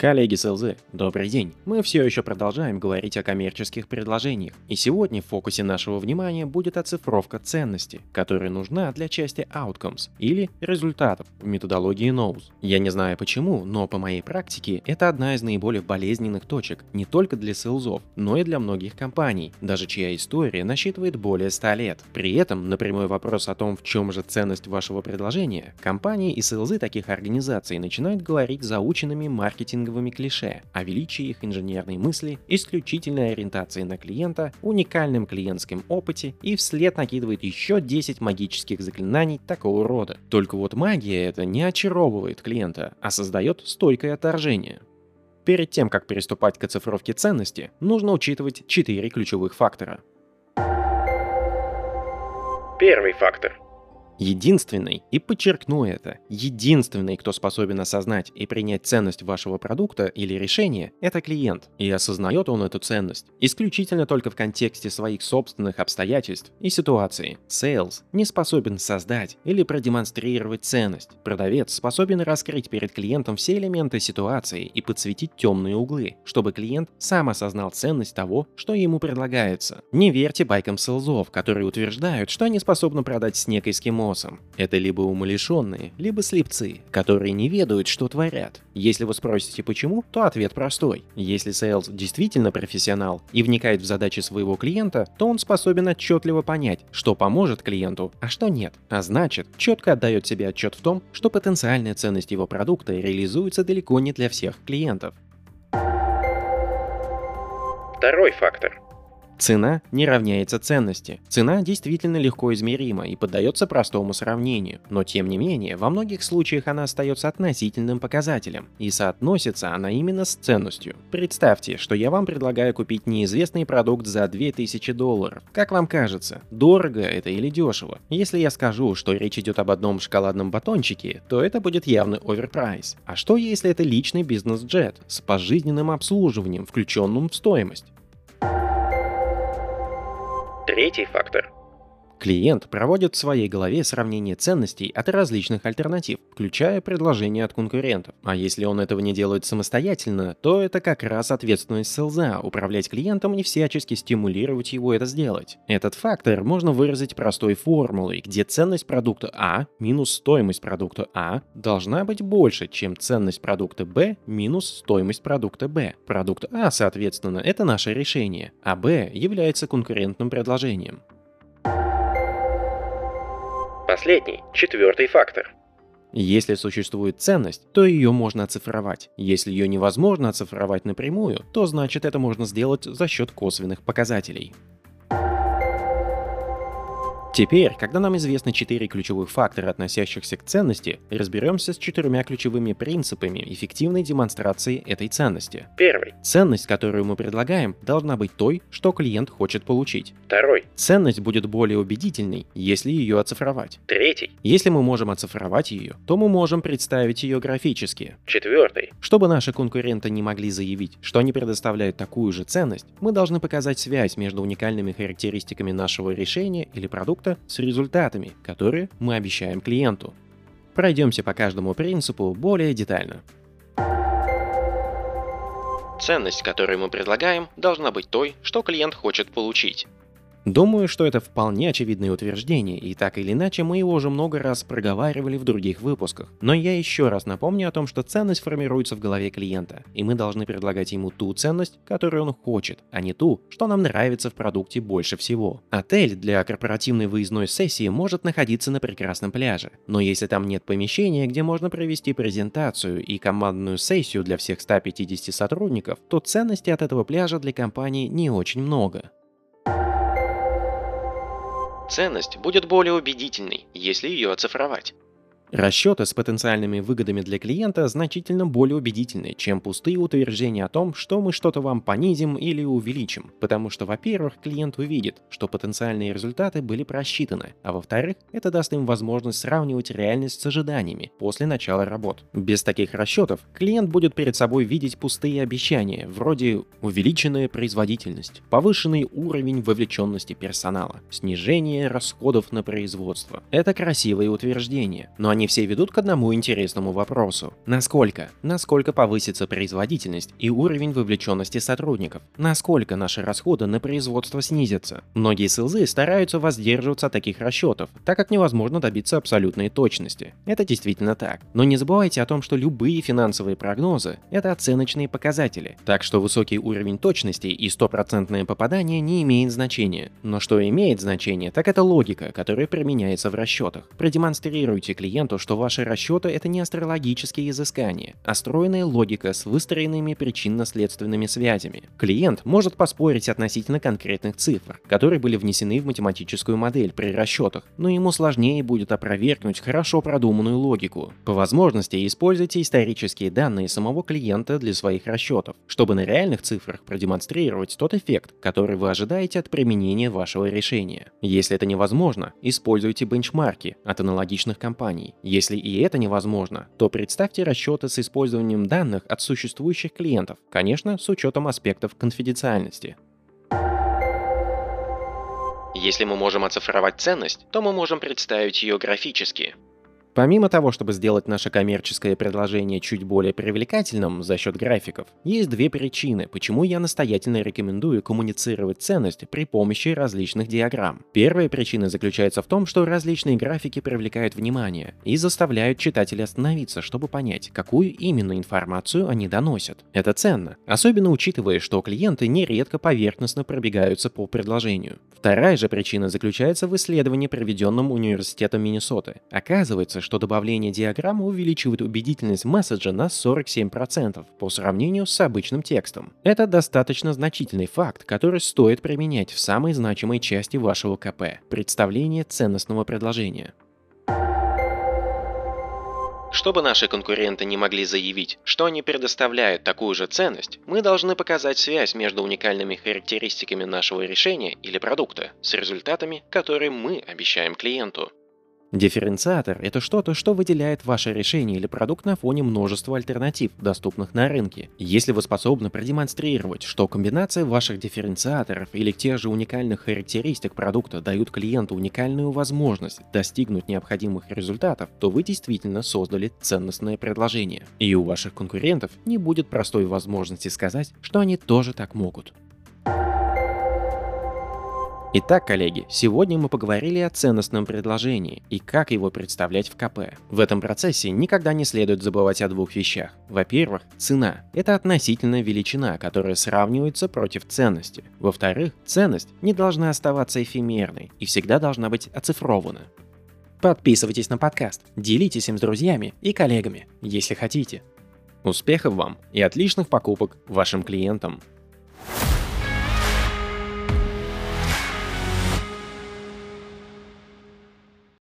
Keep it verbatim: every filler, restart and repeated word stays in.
Коллеги с ЛЗ, добрый день! Мы все еще продолжаем говорить о коммерческих предложениях, и сегодня в фокусе нашего внимания будет оцифровка ценности, которая нужна для части Outcomes или результатов в методологии ноуз. Я не знаю почему, но по моей практике это одна из наиболее болезненных точек не только для селзов, но и для многих компаний, даже чья история насчитывает более ста лет. При этом на прямой вопрос о том, в чем же ценность вашего предложения, компании и селзы таких организаций начинают говорить заученными маркетинговыми клише о величии их инженерной мысли, исключительной ориентации на клиента, уникальном клиентском опыте и вслед накидывает еще десять магических заклинаний такого рода. Только вот магия эта не очаровывает клиента, а создает стойкое отторжение. Перед тем, как переступать к оцифровке ценности, нужно учитывать четыре ключевых фактора. Первый фактор. Единственный, и подчеркну это, единственный, кто способен осознать и принять ценность вашего продукта или решения, это клиент, и осознает он эту ценность исключительно только в контексте своих собственных обстоятельств и ситуации. Sales не способен создать или продемонстрировать ценность. Продавец способен раскрыть перед клиентом все элементы ситуации и подсветить темные углы, чтобы клиент сам осознал ценность того, что ему предлагается. Не верьте байкам селзов, которые утверждают, что они способны продать снег эскимо. Это либо умалишенные, либо слепцы, которые не ведают, что творят. Если вы спросите почему, то ответ простой. Если сейлс действительно профессионал и вникает в задачи своего клиента, то он способен отчетливо понять, что поможет клиенту, а что нет. А значит, четко отдает себе отчет в том, что потенциальная ценность его продукта реализуется далеко не для всех клиентов. Второй фактор. Цена не равняется ценности. Цена действительно легко измерима и поддается простому сравнению, но тем не менее во многих случаях она остается относительным показателем, и соотносится она именно с ценностью. Представьте, что я вам предлагаю купить неизвестный продукт за две тысячи долларов. Как вам кажется, дорого это или дешево? Если я скажу, что речь идет об одном шоколадном батончике, то это будет явный оверпрайс. А что если это личный бизнес-джет с пожизненным обслуживанием, включенным в стоимость? Третий фактор. Клиент проводит в своей голове сравнение ценностей от различных альтернатив, включая предложения от конкурентов. А если он этого не делает самостоятельно, то это как раз ответственность селза — управлять клиентом и всячески стимулировать его это сделать. Этот фактор можно выразить простой формулой, где ценность продукта А минус стоимость продукта А должна быть больше, чем ценность продукта Б минус стоимость продукта Б. Продукт А, соответственно, это наше решение, а Б является конкурентным предложением. Последний, четвертый фактор. Если существует ценность, то ее можно оцифровать. Если ее невозможно оцифровать напрямую, то значит это можно сделать за счет косвенных показателей. Теперь, когда нам известны четыре ключевых фактора, относящихся к ценности, разберемся с четырьмя ключевыми принципами эффективной демонстрации этой ценности. Первый. Ценность, которую мы предлагаем, должна быть той, что клиент хочет получить. Второй. Ценность будет более убедительной, если ее оцифровать. Третий. Если мы можем оцифровать ее, то мы можем представить ее графически. Четвертый. Чтобы наши конкуренты не могли заявить, что они предоставляют такую же ценность, мы должны показать связь между уникальными характеристиками нашего решения или продукта с результатами, которые мы обещаем клиенту. Пройдемся по каждому принципу более детально. Ценность, которую мы предлагаем, должна быть той, что клиент хочет получить. Думаю, что это вполне очевидное утверждение, и так или иначе мы его уже много раз проговаривали в других выпусках. Но я еще раз напомню о том, что ценность формируется в голове клиента, и мы должны предлагать ему ту ценность, которую он хочет, а не ту, что нам нравится в продукте больше всего. Отель для корпоративной выездной сессии может находиться на прекрасном пляже, но если там нет помещения, где можно провести презентацию и командную сессию для всех ста пятидесяти сотрудников, то ценности от этого пляжа для компании не очень много. Ценность будет более убедительной, если ее оцифровать. Расчеты с потенциальными выгодами для клиента значительно более убедительны, чем пустые утверждения о том, что мы что-то вам понизим или увеличим, потому что, во-первых, клиент увидит, что потенциальные результаты были просчитаны, а во-вторых, это даст им возможность сравнивать реальность с ожиданиями после начала работ. Без таких расчетов клиент будет перед собой видеть пустые обещания, вроде увеличенная производительность, повышенный уровень вовлеченности персонала, снижение расходов на производство. Это красивые утверждения, но они Они все ведут к одному интересному вопросу. Насколько? Насколько повысится производительность и уровень вовлеченности сотрудников? Насколько наши расходы на производство снизятся? Многие эс эл зэ стараются воздерживаться от таких расчетов, так как невозможно добиться абсолютной точности. Это действительно так. Но не забывайте о том, что любые финансовые прогнозы – это оценочные показатели, так что высокий уровень точности и стопроцентное попадание не имеет значения. Но что имеет значение, так это логика, которая применяется в расчетах. Продемонстрируйте клиенту, что ваши расчеты – это не астрологические изыскания, а стройная логика с выстроенными причинно-следственными связями. Клиент может поспорить относительно конкретных цифр, которые были внесены в математическую модель при расчетах, но ему сложнее будет опровергнуть хорошо продуманную логику. По возможности используйте исторические данные самого клиента для своих расчетов, чтобы на реальных цифрах продемонстрировать тот эффект, который вы ожидаете от применения вашего решения. Если это невозможно, используйте бенчмарки от аналогичных компаний. Если и это невозможно, то представьте расчеты с использованием данных от существующих клиентов, конечно, с учетом аспектов конфиденциальности. Если мы можем оцифровать ценность, то мы можем представить ее графически. Помимо того, чтобы сделать наше коммерческое предложение чуть более привлекательным за счет графиков, есть две причины, почему я настоятельно рекомендую коммуницировать ценность при помощи различных диаграмм. Первая причина заключается в том, что различные графики привлекают внимание и заставляют читателя остановиться, чтобы понять, какую именно информацию они доносят. Это ценно, особенно учитывая, что клиенты нередко поверхностно пробегаются по предложению. Вторая же причина заключается в исследовании, проведенном Университетом Миннесоты. Оказывается, что добавление диаграммы увеличивает убедительность месседжа на сорок семь процентов по сравнению с обычным текстом. Это достаточно значительный факт, который стоит применять в самой значимой части вашего ка пэ – представление ценностного предложения. Чтобы наши конкуренты не могли заявить, что они предоставляют такую же ценность, мы должны показать связь между уникальными характеристиками нашего решения или продукта с результатами, которые мы обещаем клиенту. Дифференциатор – это что-то, что выделяет ваше решение или продукт на фоне множества альтернатив, доступных на рынке. Если вы способны продемонстрировать, что комбинация ваших дифференциаторов или тех же уникальных характеристик продукта дают клиенту уникальную возможность достигнуть необходимых результатов, то вы действительно создали ценностное предложение. И у ваших конкурентов не будет простой возможности сказать, что они тоже так могут. Итак, коллеги, сегодня мы поговорили о ценностном предложении и как его представлять в ка пэ. В этом процессе никогда не следует забывать о двух вещах. Во-первых, цена – это относительная величина, которая сравнивается против ценности. Во-вторых, ценность не должна оставаться эфемерной и всегда должна быть оцифрована. Подписывайтесь на подкаст, делитесь им с друзьями и коллегами, если хотите. Успехов вам и отличных покупок вашим клиентам!